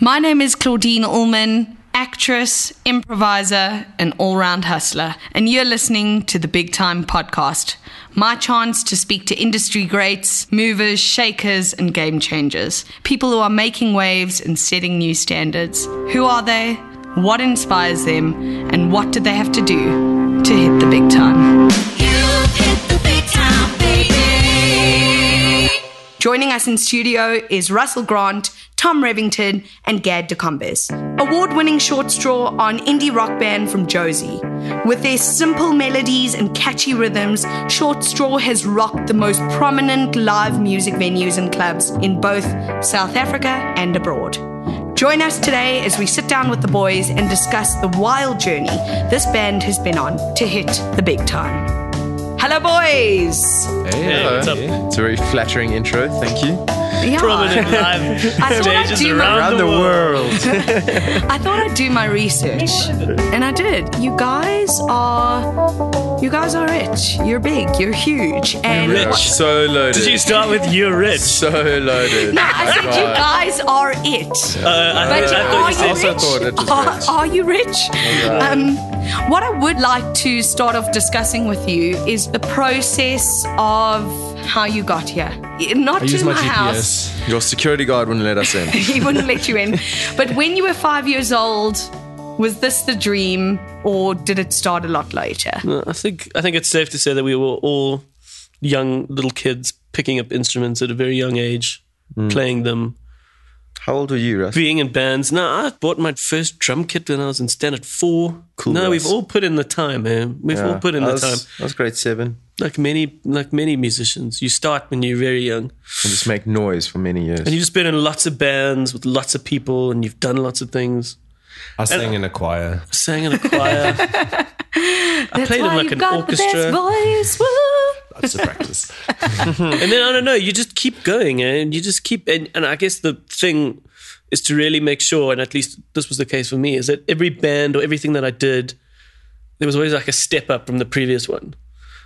My name is Claudine Ullman, actress, improviser, and all-round hustler, and you're listening to the Big Time Podcast, my chance to speak to industry greats, movers, shakers, and game changers, people who are making waves and setting new standards. Who are they? What inspires them? And what did they have to do to hit the big time? Joining us in studio is Russell Grant, Tom Revington, and Gad DeCombes. Award-winning ShortStraw are an indie rock band from Josie. With their simple melodies and catchy rhythms, ShortStraw has rocked the most prominent live music venues and clubs in both South Africa and abroad. Join us today as we sit down with the boys and discuss the wild journey this band has been on to hit the big time. Hello, boys. Hey, what's up? It's a very flattering intro. Thank you. Yeah. Prominent live stages around the world. I thought I'd do my research, and I did. You guys are rich. You're big. You're huge. And you're rich. So loaded. Did you start with "you're rich"? So loaded. No, I said you guys are it. Are you rich? What I would like to start off discussing with you is the process of how you got here. Not to my house. Your security guard wouldn't let us in. He wouldn't let you in. But when you were 5 years old, was this the dream, or did it start a lot later? No, I think it's safe to say that we were all young little kids picking up instruments at a very young age, playing them. How old were you, Russ? Being in bands. No, I bought my first drum kit when I was in standard 4. Cool. No, Russ. We've all put in the time, man. We've all put in the time. I was grade 7. Like many musicians, you start when you're very young. And just make noise for many years. And you've just been in lots of bands with lots of people, and you've done lots of things. I sang in a choir. I played in like an orchestra. That's why you've got the best voice. Lots of practice. And then, I don't know, you just keep going, and you just keep... And I guess the thing is to really make sure, and at least this was the case for me, is that every band or everything that I did, there was always like a step up from the previous one.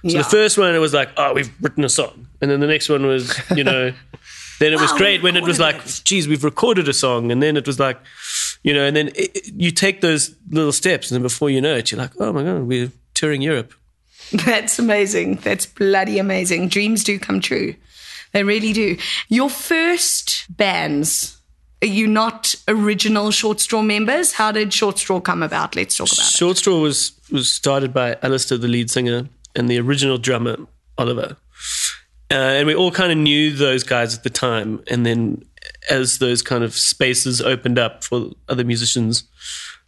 So yeah. The first one, it was like, oh, we've written a song. And then the next one was, you know... Then it was great when it was like, geez, we've recorded a song. And then it was like, you know, and then you take those little steps, and then before you know it, you're like, oh my God, we're touring Europe. That's amazing. That's bloody amazing. Dreams do come true. They really do. Your first bands, are you not original ShortStraw members? How did ShortStraw come about? Let's talk about it. ShortStraw was started by Alistair, the lead singer, and the original drummer, Oliver. And we all kind of knew those guys at the time. And then as those kind of spaces opened up for other musicians,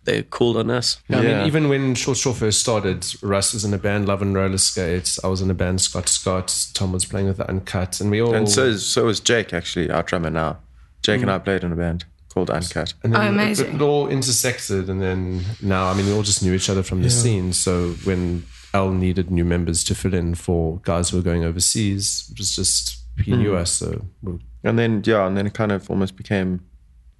they called on us. Yeah. I mean, even when ShortStraw first started, Russ was in a band, Love and Roller Skates. I was in a band, Scott Scott. Tom was playing with the Uncut. And we all... And so was Jake, actually, our drummer now. Jake and I played in a band called Uncut. And then amazing. It all intersected. And then now, I mean, we all just knew each other from the scene. So when... Al needed new members to fill in for guys who were going overseas. It was just, he knew us. So. And then it kind of almost became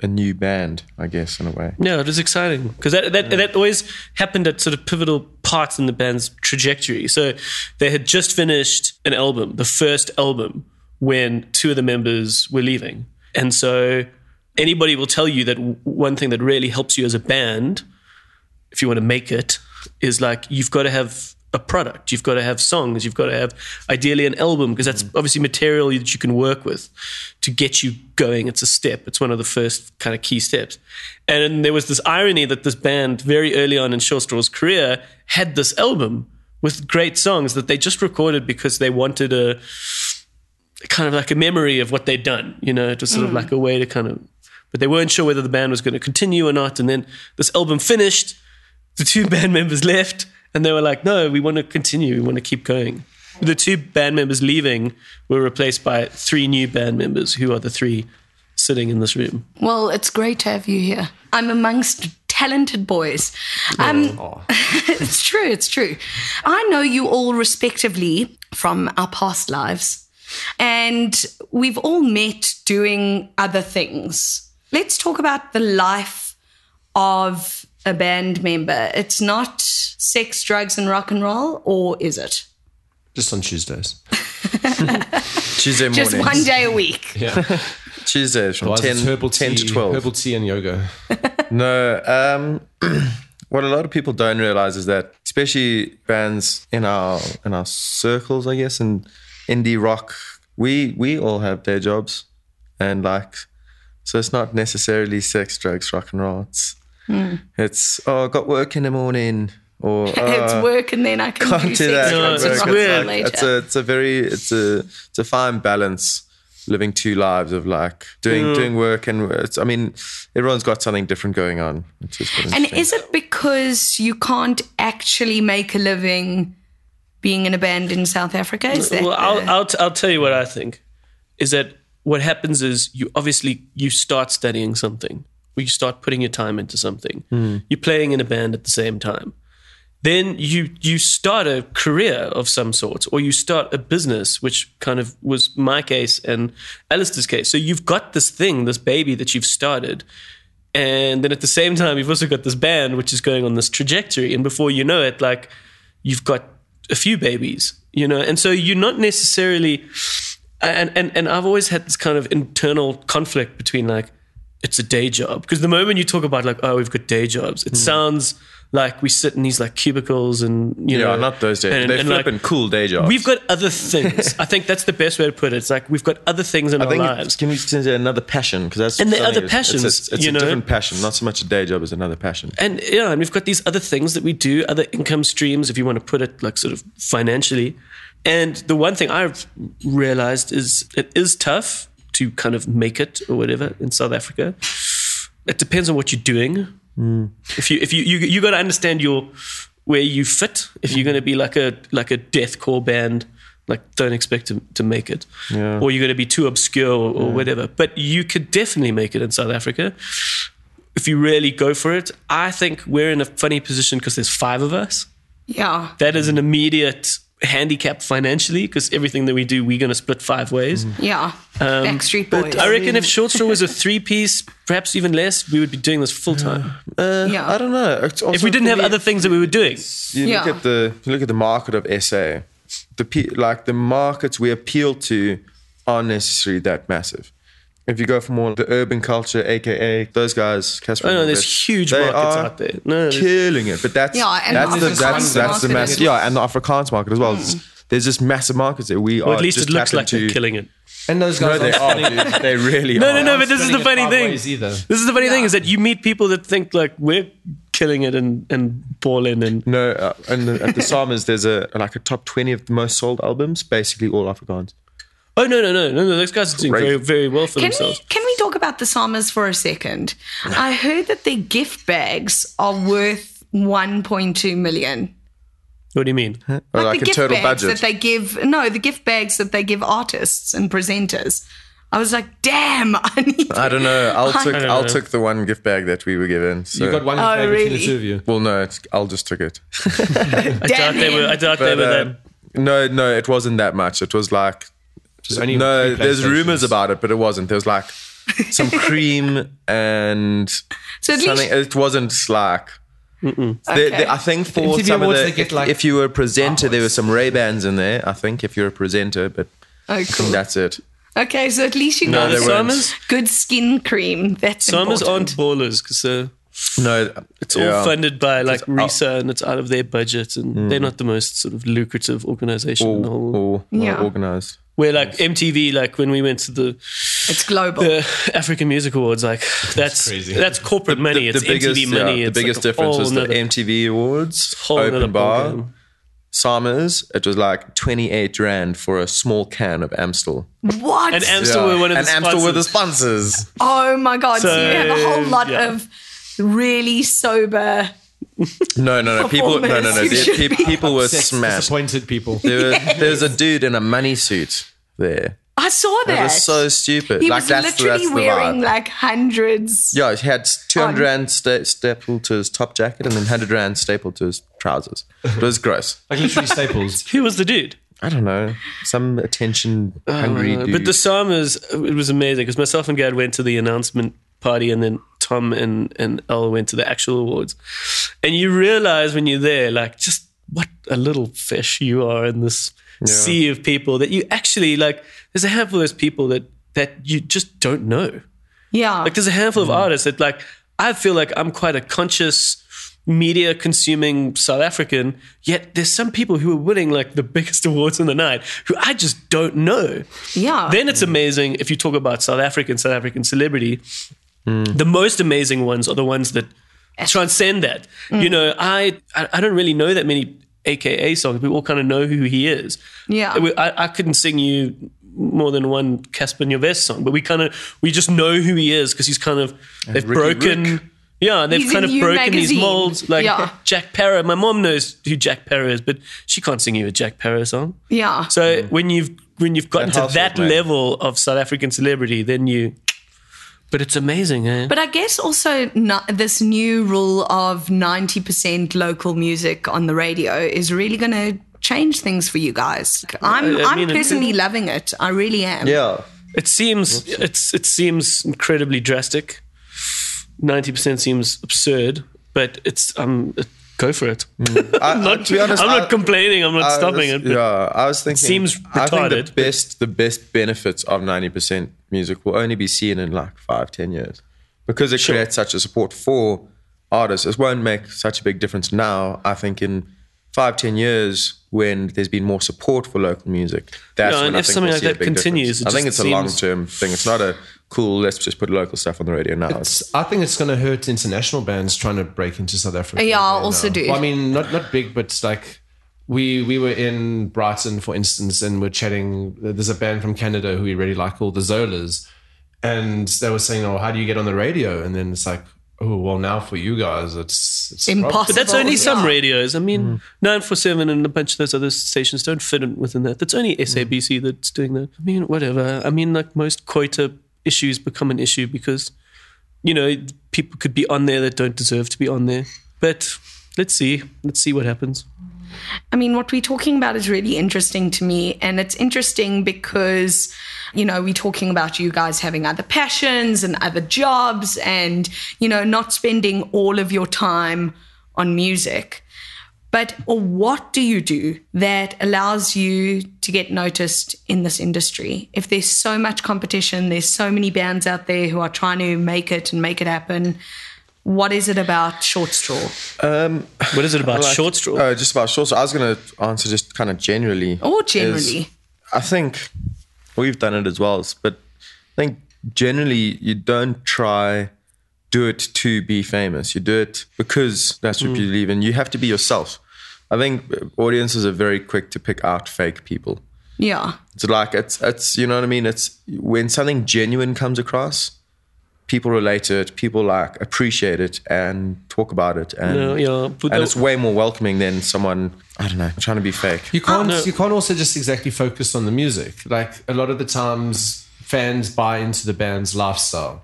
a new band, I guess, in a way. Yeah, it was exciting. Because that always happened at sort of pivotal parts in the band's trajectory. So they had just finished an album, the first album, when two of the members were leaving. And so anybody will tell you that one thing that really helps you as a band, if you want to make it, is like you've got to have a product, you've got to have songs, you've got to have ideally an album, because that's obviously material that you can work with to get you going. It's a step. It's one of the first kind of key steps. And there was this irony that this band very early on in ShortStraw's career had this album with great songs that they just recorded because they wanted a kind of like a memory of what they'd done. You know, it was sort of like a way to kind of, but they weren't sure whether the band was going to continue or not. And then this album finished. The two band members left, and they were like, no, we want to continue. We want to keep going. The two band members leaving were replaced by three new band members, who are the three sitting in this room. Well, it's great to have you here. I'm amongst talented boys. It's true. I know you all respectively from our past lives, and we've all met doing other things. Let's talk about the life of... a band member. It's not sex, drugs, and rock and roll, or is it? Just on Tuesdays. Tuesday mornings. Just one day a week. Yeah. Tuesdays from 10 to 12. Herbal tea and yoga. No, what a lot of people don't realize is that, especially bands in our circles, I guess, and indie rock, we all have day jobs, and like, so it's not necessarily sex, drugs, rock and roll. It's I got work in the morning. Or, it's work and then I can't do that. No, it's weird. Like, it's a fine balance, living two lives of like doing work and it's, I mean, everyone's got something different going on. And is it because you can't actually make a living being in a band in South Africa? Is that I'll tell you what I think is that what happens is you start studying something or you start putting your time into something. You're playing in a band at the same time. Then you start a career of some sort, or you start a business, which kind of was my case and Alistair's case. So you've got this thing, this baby that you've started, and then at the same time you've also got this band which is going on this trajectory, and before you know it, like, you've got a few babies, you know, and so you're not necessarily and I've always had this kind of internal conflict between like, it's a day job, because the moment you talk about like, oh, we've got day jobs, it sounds like we sit in these like cubicles and, you know. Not those days. They're flipping like, cool day jobs. We've got other things. I think that's the best way to put it. It's like we've got other things in our lives. Can we consider another passion? Because that's and the other passions. It's a different passion, not so much a day job as another passion. And yeah, and we've got these other things that we do, other income streams, if you want to put it like sort of financially. And the one thing I've realized is it is tough to kind of make it or whatever in South Africa. It depends on what you're doing. If you got to understand where you fit. If you're going to be like a deathcore band, like, don't expect to make it, or you're going to be too obscure or whatever. But you could definitely make it in South Africa if you really go for it. I think we're in a funny position because there's 5 of us. Yeah, that is an immediate handicap financially, because everything that we do, we're going to split 5 ways. Backstreet Boys. But I reckon if ShortStraw was a 3-piece, perhaps even less, we would be doing this full time. I don't know. If we didn't have other things that we were doing, look at the market of SA. The markets we appeal to aren't necessarily that massive. If you go for more the urban culture, aka those guys, Casper. Oh no, there's huge markets out there. No, killing it. But that's the massive. Yeah, and the Afrikaans market as well. There's just massive markets there. At least it looks like they're killing it. And those guys, they are. Dude, they really are. No. But this is the funny thing. This is the funny thing is that you meet people that think like we're killing it and balling and at the Summers there's a top 20 of the most sold albums, basically all Afrikaans. Oh, no. Those guys are doing very, very well for themselves. Can we talk about the Summers for a second? I heard that their gift bags are worth 1.2 million. What do you mean? Huh? Like the a total budget? That they give, the gift bags that they give artists and presenters. I was like, damn, I need I don't know. I'll took the one gift bag that we were given. So. You got one gift bag between the two of you? Well, no, I'll just took it. I doubt they were then. No, it wasn't that much. It was like... there's rumors about it, but it wasn't. There was like some cream and something. It wasn't like... I think for some of if you were a presenter, there were some Ray-Bans in there, I think, if you're a presenter, but cool. That's it. Okay, so at least you got good skin cream. That's Summers important. Summers aren't ballers because... it's all funded by like RISA and it's out of their budget and they're not the most sort of lucrative organisation in the whole world. Or organised. Where like MTV, like when we went to it's global. The African Music Awards, like that's crazy. That's corporate money. It's MTV money. The biggest difference was the MTV Awards, open bar, Summers. It was like 28 rand for a small can of Amstel. What? And Amstel were one of the sponsors. And Amstel were the sponsors. Oh my God. So you have a whole lot of really sober... No! People! People were smashed. Disappointed people. There's a dude in a money suit there. I saw that. It was so stupid. He was literally wearing like hundreds. Yeah, he had 200 rand stapled to his top jacket and then 100 rand stapled to his trousers. It was gross. Like literally staples. Who was the dude? I don't know. Some attention hungry dude. But the Summers, it was amazing because myself and Gad went to the announcement party and then Tom and Elle went to the actual awards. And you realize when you're there, like, just what a little fish you are in this sea of people that you actually, like, there's a handful of those people that that you just don't know. Yeah. Like there's a handful of artists that like I feel like I'm quite a conscious media consuming South African, yet there's some people who are winning like the biggest awards in the night who I just don't know. Yeah. Then it's amazing if you talk about South African celebrity. Mm. The most amazing ones are the ones that transcend that. Mm. You know, I don't really know that many AKA songs. We all kind of know who he is. Yeah. I couldn't sing you more than one Casper Nyovest song, but we just know who he is because he's kind of, they've broken... Yeah, and they've kind of broken these molds. Like Jack Parra. My mom knows who Jack Parra is, but she can't sing you a Jack Parra song. Yeah. So when you've gotten to that level of South African celebrity, then you... But it's amazing, eh? But I guess also this new rule of 90% local music on the radio is really going to change things for you guys. I'm personally loving it. I really am. Yeah. It seems incredibly drastic. 90% seems absurd, but it's go for it. I'm not complaining. I'm not stopping it. Yeah, I was thinking. It seems retarded. I think the best benefits of 90% music will only be seen in like 5-10 years because it creates such a support for artists. It won't make such a big difference now. I think in 5-10 years when there's been more support for local music, and if something like that continues, I think it's a long-term thing. It's not a cool, let's just put local stuff on the radio now. I think it's going to hurt international bands trying to break into South Africa. Yeah, I also do. Well, I mean, not big, but like we were in Brighton, for instance, and we're chatting. There's a band from Canada who we really like called the Zolas, and they were saying, oh, how do you get on the radio? And then it's like, oh, well, now for you guys, it's impossible. But that's only some radios. I mean, 947 and a bunch of those other stations don't fit in within that. That's only SABC that's doing that. I mean, whatever. I mean, like most quota issues become an issue because, you know, people could be on there that don't deserve to be on there. But let's see what happens. I mean, what we're talking about is really interesting to me, and it's interesting because, you know, we're talking about you guys having other passions and other jobs and, you know, not spending all of your time on music. But what do you do that allows you to get noticed in this industry? If there's so much competition, there's so many bands out there who are trying to make it and make it happen, what is it about ShortStraw? What is it about ShortStraw? Just about ShortStraw. I was going to answer just kind of generally. Or generally. I think we've done it as well, but I think generally you don't try do it to be famous. You do it because that's what you believe in. You have to be yourself. I think audiences are very quick to pick out fake people. Yeah. It's like, it's you know what I mean? It's when something genuine comes across, people relate to it, people like appreciate it and talk about it, and it's way more welcoming than someone, I don't know, trying to be fake. You can't also just exactly focus on the music. Like a lot of the times fans buy into the band's lifestyle.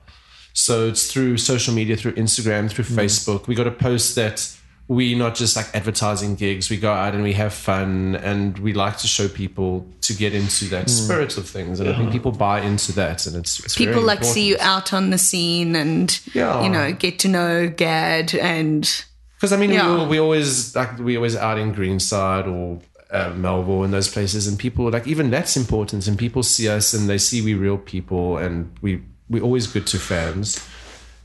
So it's through social media, through Instagram, through Facebook. We got to post that we're not just like advertising gigs. We go out and we have fun and we like to show people to get into that spirit of things. And I think people buy into that, and it's people very like important. See you out on the scene and, you know, get to know Gad and... Because, I mean, we always out in Greenside or Melville and those places, and people are like, even that's important, and people see us and they see we're real people and we're always good to fans,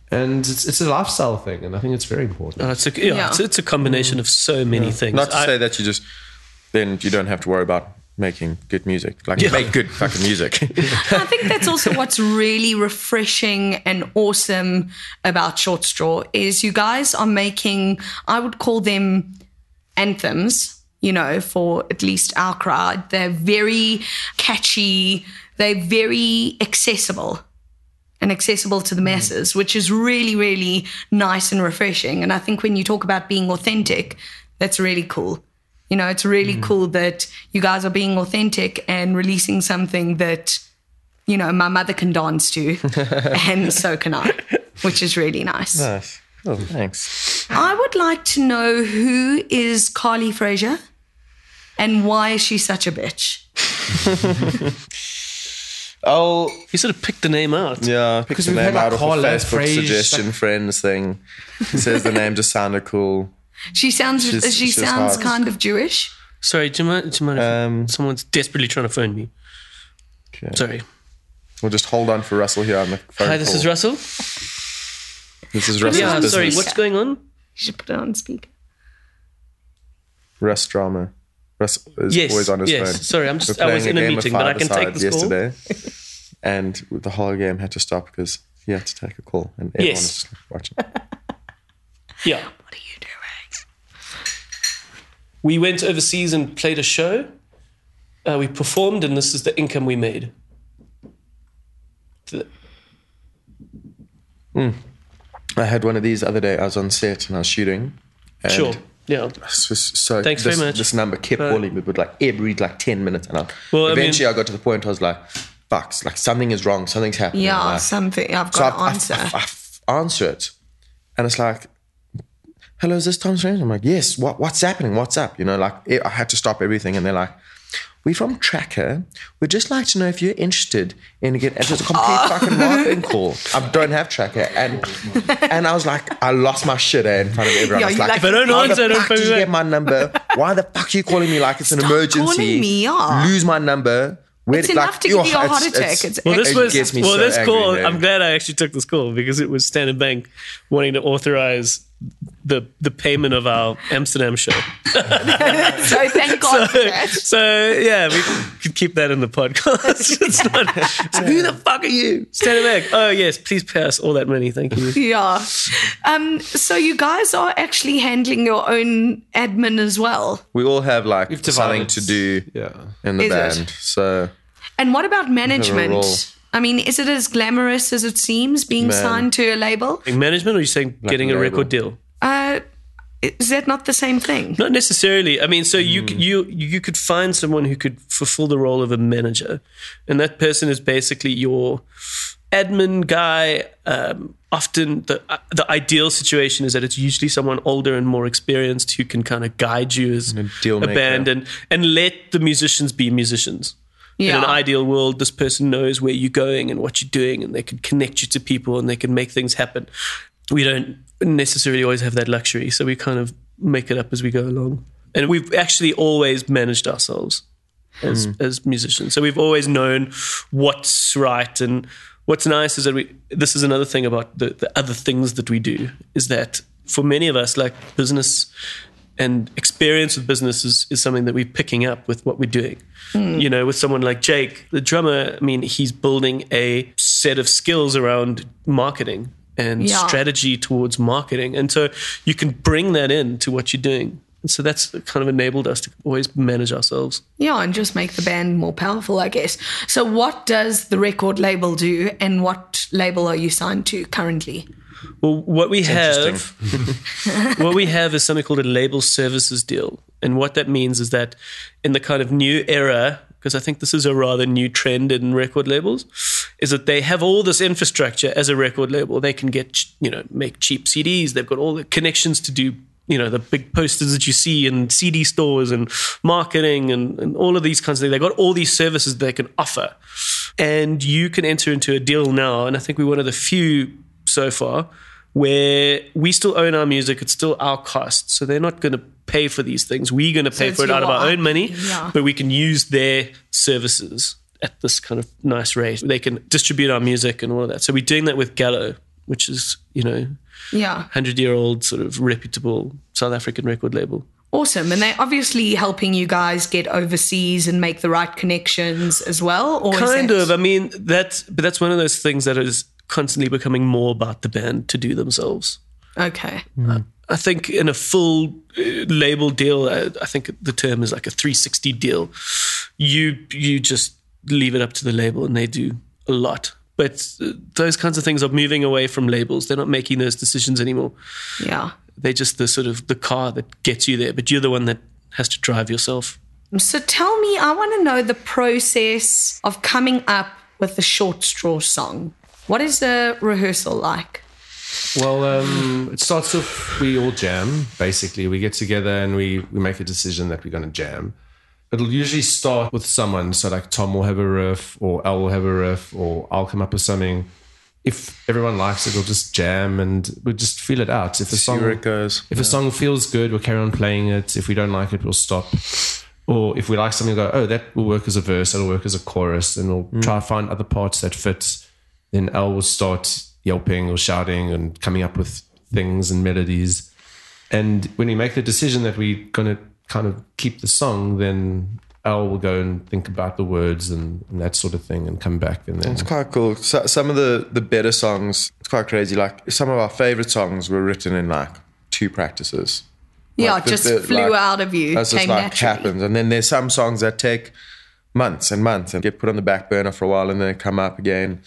and it's a lifestyle thing, and I think it's very important. It's a combination of so many things. Not to say that you just then you don't have to worry about making good music. Like make good fucking music. I think that's also what's really refreshing and awesome about ShortStraw is you guys are making, I would call them anthems, you know, for at least our crowd. They're very catchy. They're very accessible. And accessible to the masses, which is really, really nice and refreshing. And I think when you talk about being authentic, that's really cool. You know, it's really cool that you guys are being authentic and releasing something that, you know, my mother can dance to and so can I, which is really nice. Nice. Oh, thanks. I would like to know, who is Carly Frazier and why is she such a bitch? Oh, he sort of picked the name out. Yeah, picked the name out of a Facebook suggestion friends thing. He says the name just sounded cool. She sounds kind of Jewish. Sorry, do you mind if someone's desperately trying to phone me? Okay. Sorry. We'll just hold on for Russell here on the phone. Hi, this is Russell. This is Russell's business. Yeah, sorry, what's going on? You should put it on speaker. Russ drama. Russ is always on his phone. Sorry, I was in a meeting, but I can take this yesterday, call. And the whole game had to stop because he had to take a call and everyone was just watching. Yeah. What are you doing? We went overseas and played a show. We performed, and this is the income we made. I had one of these the other day. I was on set and I was shooting. And sure. Yeah. So thanks very much. This number kept calling me, but every 10 minutes. And eventually I got to the point I was like, "Fucks! Something is wrong. Something's happening." Yeah, something. I've got to answer. I answer it, and it's like, "Hello, is this Tom Revington?" I'm like, "Yes. What's happening? What's up?" You know, I had to stop everything, and they're like, "We're from Tracker. We'd just like to know if you're interested in getting..." It was a complete fucking marketing call. I don't have Tracker. And I was like, I lost my shit in front of everyone. Yeah, I was like, if I don't answer, don't fuck did you get my number? Why the fuck are you calling me like it's an emergency? Calling me, lose my number. It's enough to give you a heart attack. This call, I'm glad I actually took this call because it was Standard Bank wanting to authorize the payment of our Amsterdam show. So thank God for that. So yeah, we could keep that in the podcast. Who the fuck are you? Standard Bank. Oh yes, please pay us all that money. Thank you. Yeah. So you guys are actually handling your own admin as well. We all have something to do in the band. So. And what about management? I mean, is it as glamorous as it seems being signed to a label? In management, or are you saying getting a record deal? Is that not the same thing? Not necessarily. I mean, so you could find someone who could fulfill the role of a manager, and that person is basically your admin guy. Often the ideal situation is that it's usually someone older and more experienced who can kind of guide you as a band and let the musicians be musicians. Yeah. In an ideal world, this person knows where you're going and what you're doing, and they can connect you to people and they can make things happen. We don't necessarily always have that luxury, so we kind of make it up as we go along. And we've actually always managed ourselves as musicians. So we've always known what's right. And what's nice is that this is another thing about the other things that we do, is that for many of us, like business and experience with business is something that we're picking up with what we're doing. You know, with someone like Jake, the drummer, I mean, he's building a set of skills around marketing and strategy towards marketing. And so you can bring that in to what you're doing. And so that's kind of enabled us to always manage ourselves. Yeah, and just make the band more powerful, I guess. So what does the record label do, and what label are you signed to currently? Well, what we have is something called a label services deal. And what that means is that in the kind of new era, because I think this is a rather new trend in record labels, is that they have all this infrastructure as a record label. They can get, make cheap CDs. They've got all the connections to do, the big posters that you see in CD stores and marketing and all of these kinds of things. They've got all these services they can offer. And you can enter into a deal now. And I think we're one of the few so far where we still own our music. It's still our cost, so they're not going to pay for these things. We're going to pay for it out of our own money, but we can use their services at this kind of nice rate. They can distribute our music and all of that. So we're doing that with Gallo, which is 100-year-old sort of reputable South African record label. Awesome. And they're obviously helping you guys get overseas and make the right connections as well, or kind of. I mean, that's one of those things that is constantly becoming more about the band to do themselves. Okay. I think in a full label deal, I think the term is like a 360 deal. You just leave it up to the label and they do a lot. But those kinds of things are moving away from labels. They're not making those decisions anymore. Yeah. They're just the sort of the car that gets you there, but you're the one that has to drive yourself. So tell me, I want to know the process of coming up with the ShortStraw song. What is the rehearsal like? Well, it starts off, we all jam, basically. We get together and we make a decision that we're going to jam. It'll usually start with someone. So like Tom will have a riff, or Al will have a riff, or I'll come up with something. If everyone likes it, we'll just jam and we'll just feel it out. If a song feels good, we'll carry on playing it. If we don't like it, we'll stop. or if we like something, we'll go, oh, that will work as a verse, that'll work as a chorus, and we'll try to find other parts that fit. Then Al will start yelping or shouting and coming up with things and melodies. And when we make the decision that we're going to kind of keep the song, then Al will go and think about the words and that sort of thing and come back. And then it's quite cool. So, some of the better songs, it's quite crazy. Like some of our favorite songs were written in like 2 practices. Yeah, like just flew like, out of you. That's just like naturally. Happens. And then there's some songs that take months and months and get put on the back burner for a while and then come up again.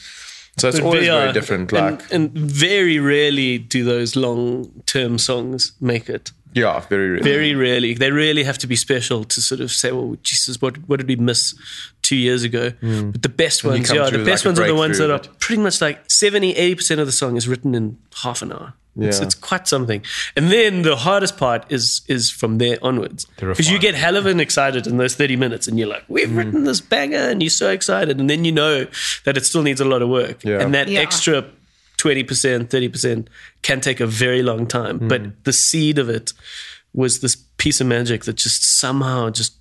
So it's always very different. Like, and very rarely do those long-term songs make it. Yeah, very rarely. Very rarely. They really have to be special to sort of say, well, Jesus, what did we miss 2 years ago? Mm. But the best ones, the best ones are the ones that are pretty much like 70, 80% of the song is written in half an hour. Yeah. It's quite something. And then the hardest part is from there onwards. Because you get hell of an excited in those 30 minutes and you're like, we've written this banger and you're so excited. And then you know that it still needs a lot of work. Yeah. And that extra 20%, 30% can take a very long time. Mm. But the seed of it was this piece of magic that just somehow just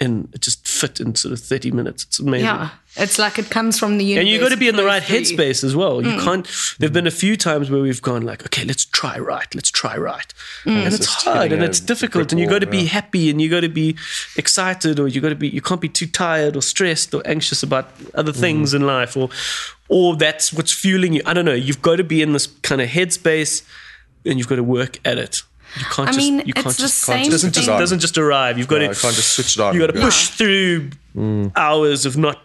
and it just fit in sort of 30 minutes. It's amazing. Yeah, it's like it comes from the universe. And you've got to be in the right headspace as well. You can't, there have been a few times where we've gone like, okay, let's try right. Mm. And it's hard and it's difficult and you've got to be happy and you've got to be excited or you've got to be, you can't be too tired or stressed or anxious about other things in life or that's what's fueling you. I don't know. You've got to be in this kind of headspace and you've got to work at it. You can't it doesn't just arrive. You've got to can't just switch it on. You've got to push through hours of not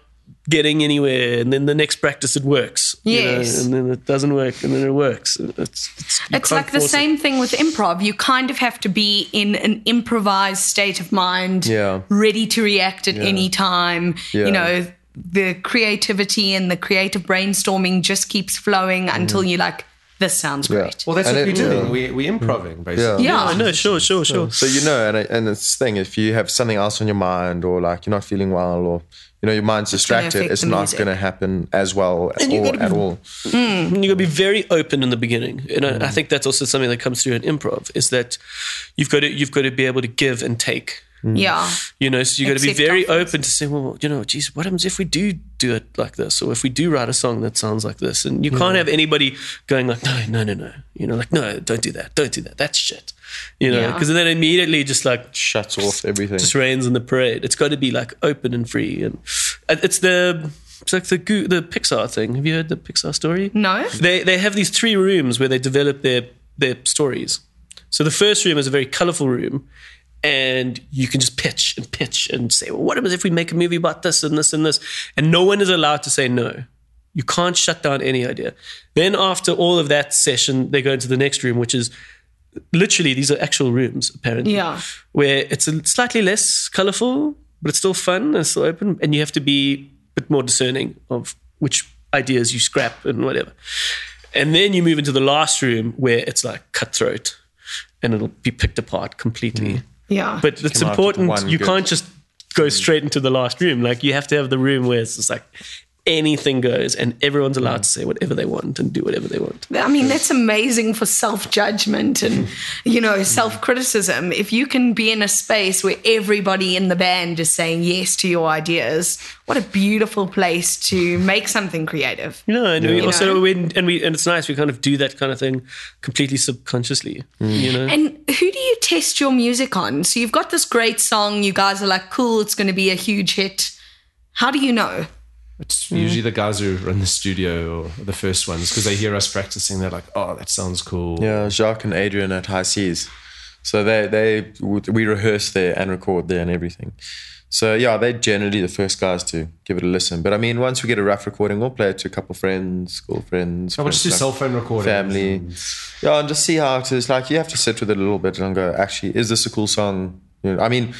getting anywhere, and then the next practice it works. Yes, you know, and then it doesn't work, and then it works. It's like the same thing with improv. You kind of have to be in an improvised state of mind, ready to react at any time. Yeah. You know, the creativity and the creative brainstorming just keeps flowing until you like. This sounds great. Well, that's what we're doing. We're improvising, basically. Yeah, I know. Sure. So, you know, and it's the thing, if you have something else on your mind or like you're not feeling well or, you know, your mind's distracted, it's not going to happen as well at all. You've got to be very open in the beginning. And I think that's also something that comes through in improv is that you've got to be able to give and take. Yeah. You know, so you've got to be very open to say, well, you know, geez, what happens if we do it like this? Or if we do write a song that sounds like this? And you can't have anybody going like, no. You know, like, no, don't do that. That's shit. You know, because then immediately just like shuts off everything. Just rains in the parade. It's got to be like open and free. And it's like the Pixar thing. Have you heard the Pixar story? No. They have these 3 rooms where they develop their stories. So the first room is a very colorful room. And you can just pitch and say, well, what happens if we make a movie about this and this and this? And no one is allowed to say no. You can't shut down any idea. Then after all of that session, they go into the next room, which is literally, these are actual rooms, apparently. Yeah. Where it's a slightly less colorful, but it's still fun and it's still open. And you have to be a bit more discerning of which ideas you scrap and whatever. And then you move into the last room where it's like cutthroat and it'll be picked apart completely. Mm. Yeah, but it's important. You can't just go straight into the last room. Like you have to have the room where it's just like anything goes, and everyone's allowed to say whatever they want and do whatever they want. I mean, that's amazing for self-judgment and you know self-criticism. If you can be in a space where everybody in the band is saying yes to your ideas, what a beautiful place to make something creative. You know, and it's nice. We kind of do that kind of thing completely subconsciously. Mm. You know, and who do you test your music on? So you've got this great song. You guys are like, cool, it's going to be a huge hit. How do you know? It's usually the guys who run the studio or the first ones because they hear us practicing. They're like, oh, that sounds cool. Yeah, Jacques and Adrian at High Seas. So we rehearse there and record there and everything. So, yeah, they're generally the first guys to give it a listen. But, I mean, once we get a rough recording, we'll play it to a couple of friends, school friends. We'll just do cell phone recording. Family. Yeah, and just see how it is. Like, you have to sit with it a little bit and go, actually, is this a cool song? You know, I mean,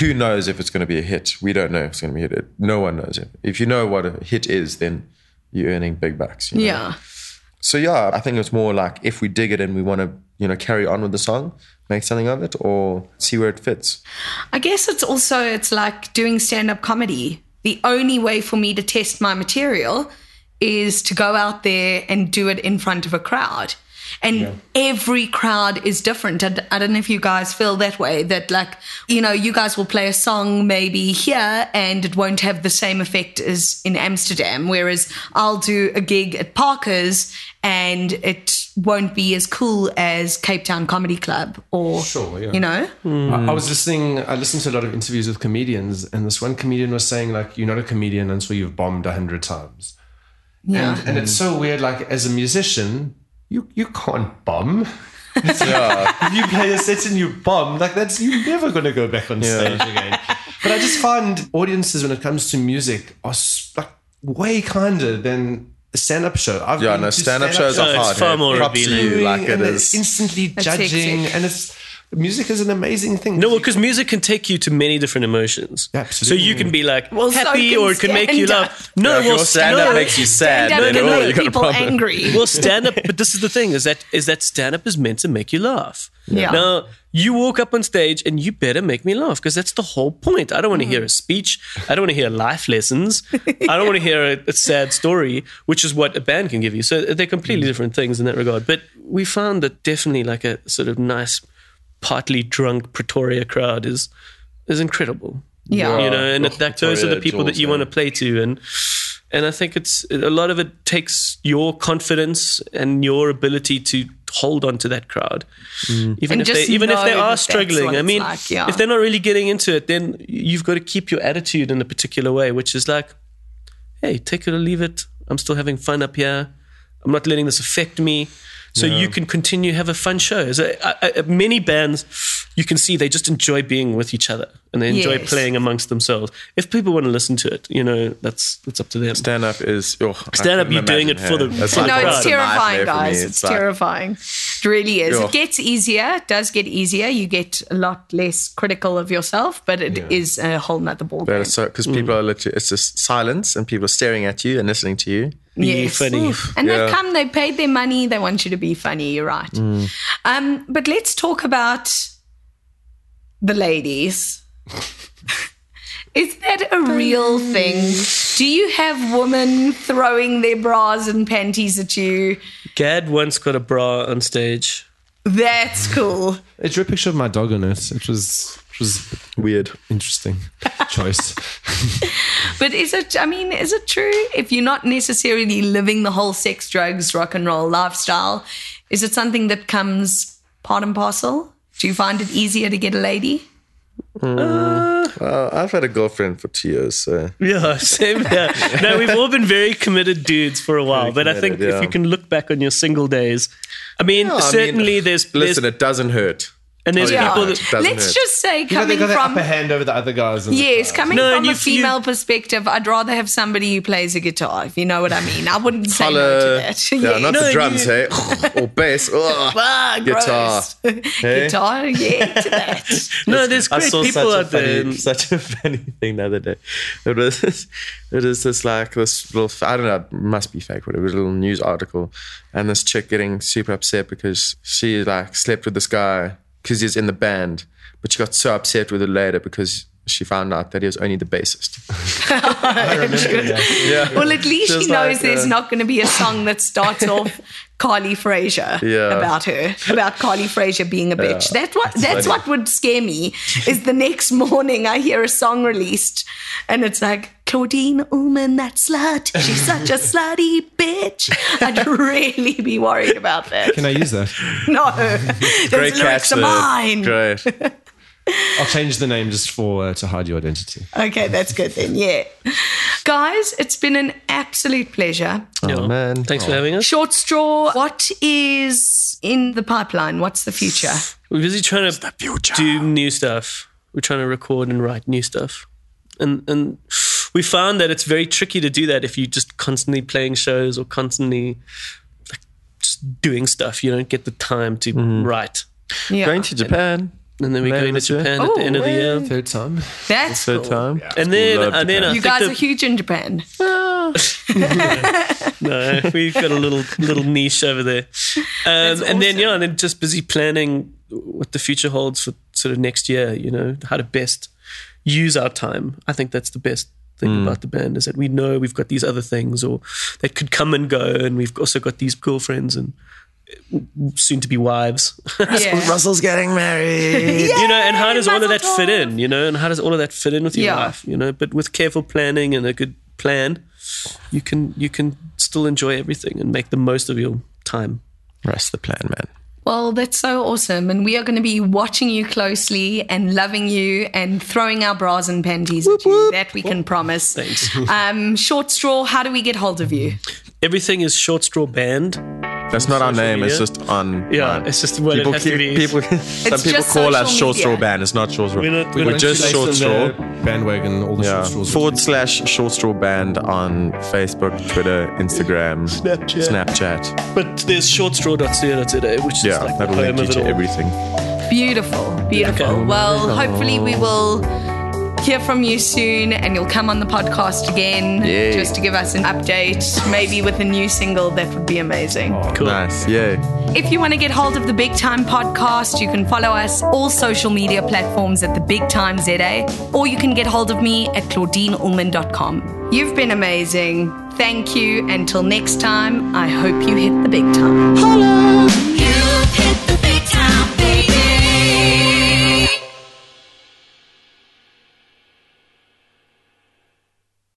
who knows if it's going to be a hit? We don't know if it's going to be a hit. No one knows it. If you know what a hit is, then you're earning big bucks. You know? Yeah. So, yeah, I think it's more like if we dig it and we want to, you know, carry on with the song, make something of it or see where it fits. I guess it's like doing stand-up comedy. The only way for me to test my material is to go out there and do it in front of a crowd. And every crowd is different. I don't know if you guys feel that way, that like, you know, you guys will play a song maybe here and it won't have the same effect as in Amsterdam, whereas I'll do a gig at Parker's and it won't be as cool as Cape Town Comedy Club or, you know. I listened to a lot of interviews with comedians, and this one comedian was saying, like, you're not a comedian until you've bombed 100 times. Yeah. And it's so weird, like, as a musician, you can't bomb. If you play a set and you bomb, like, that's, you're never going to go back on stage again. But I just find audiences, when it comes to music, are like way kinder than... a stand-up show. Stand-up shows are hard. It's far more revealing. Like it is instantly judging, and it's music is an amazing thing. No, because music can take you to many different emotions. Absolutely. So you can be like happy, or it can make you laugh. No, well, stand-up makes you sad. Stand-up can make people angry. Well, stand-up. But this is the thing: is that stand-up is meant to make you laugh. Yeah. Now, you walk up on stage and you better make me laugh, because that's the whole point. I don't want to hear a speech. I don't want to hear life lessons. I don't want to hear a sad story, which is what a band can give you. So they're completely different things in that regard. But we found that definitely like a sort of nice, partly drunk Pretoria crowd is incredible. Yeah. You know, and those are the people that you want to play to. And I think it's a lot of it takes your confidence and your ability to hold on to that crowd, even if they are struggling. I mean, if they're not really getting into it, then you've got to keep your attitude in a particular way, which is like, hey, take it or leave it. I'm still having fun up here. I'm not letting this affect me. So you can continue to have a fun show. So, many bands, you can see they just enjoy being with each other and they enjoy playing amongst themselves. If people want to listen to it, you know, that's up to them. Stand-up is... Stand-up, you're doing it for the crowd. No, it's terrifying, guys. It's terrifying. It really is. It gets easier. It does get easier. You get a lot less critical of yourself, but it is a whole nother ball game. Because people are literally... It's just silence and people are staring at you and listening to you. Funny. And they've come, they paid their money, they want you to be funny, you're right. But let's talk about the ladies. Is that a real thing? Do you have women throwing their bras and panties at you? Gad once got a bra on stage. That's cool. I drew a picture of my dog on it. It was weird. Interesting choice. But is it true? If you're not necessarily living the whole sex, drugs, rock and roll lifestyle, is it something that comes part and parcel? Do you find it easier to get a lady? I've had a girlfriend for 2 years, so... Yeah, same here. No, we've all been very committed dudes for a while, but I think if you can look back on your single days, there's... Listen, it doesn't hurt. And there's people that... Let's just say coming from... They got the upper hand over the other guys. Coming from a female perspective, I'd rather have somebody who plays a guitar, if you know what I mean. I wouldn't say no to that. Yeah, the drums, or bass. Guitar. Hey? Guitar, to that. No, there's great people out there. I saw such a funny thing the other day. It was this like this little... I don't know, it must be fake, but it was a little news article. And this chick getting super upset because she like slept with this guy... because he's in the band, but she got so upset with it later because she found out that he was only the bassist. I remember, Well, at least she knows there's not going to be a song that starts off Carly Frazier about Carly Frazier being a bitch. That's what would scare me is the next morning I hear a song released and it's like, Claudine Ullman, that slut. She's such a slutty bitch. I'd really be worried about that. Can I use that? No. Those lyrics are mine. Great. I'll change the name just for to hide your identity. Okay, that's good then. Yeah. Guys, it's been an absolute pleasure. Oh, man. Thanks for having us. Short Straw, what is in the pipeline? What's the future? We're busy trying to do new stuff. We're trying to record and write new stuff. And we found that it's very tricky to do that if you're just constantly playing shows or constantly like, just doing stuff. You don't get the time to write. Yeah. Going to Japan. And then we're going to Japan at the end of the year. Third time. That's cool. Third time. Yeah. And then I think guys are huge in Japan. No, we've got a little niche over there. Awesome. And then just busy planning what the future holds for sort of next year, you know, how to best use our time. I think that's the best thing about the band is that we know we've got these other things or that could come and go, and we've also got these girlfriends and soon to be wives. Yeah. Russell's getting married. You know, and how does all of that fit in? You know, and how does all of that fit in with your life? You know, but with careful planning and a good plan, you can still enjoy everything and make the most of your time. That's the plan, man. Well, that's so awesome. And we are going to be watching you closely and loving you and throwing our bras and panties at you. That we can promise. Thanks. ShortStraw, how do we get hold of you? Everything is ShortStraw Band. That's not our name. Media. It's just on. Yeah, it's just what people it keep, to people. Some people call us ShortStraw Band. It's not ShortStraw. We're just ShortStraw bandwagon. All the ShortStraws. /ShortStraw Band on Facebook, Twitter, Instagram, Snapchat. But there's ShortStraw.ca.za, which is like that'll link you to everything. Beautiful, beautiful. Okay. Well, hopefully we will hear from you soon, and you'll come on the podcast again just to give us an update, maybe with a new single. That would be amazing. Cool. Nice. If you want to get hold of the Big Time Podcast, you can follow us all social media platforms at the Big Time ZA, or you can get hold of me at ClaudineUllman.com. You've been amazing. Thank you. Until next time, I hope you hit the big time. Hello.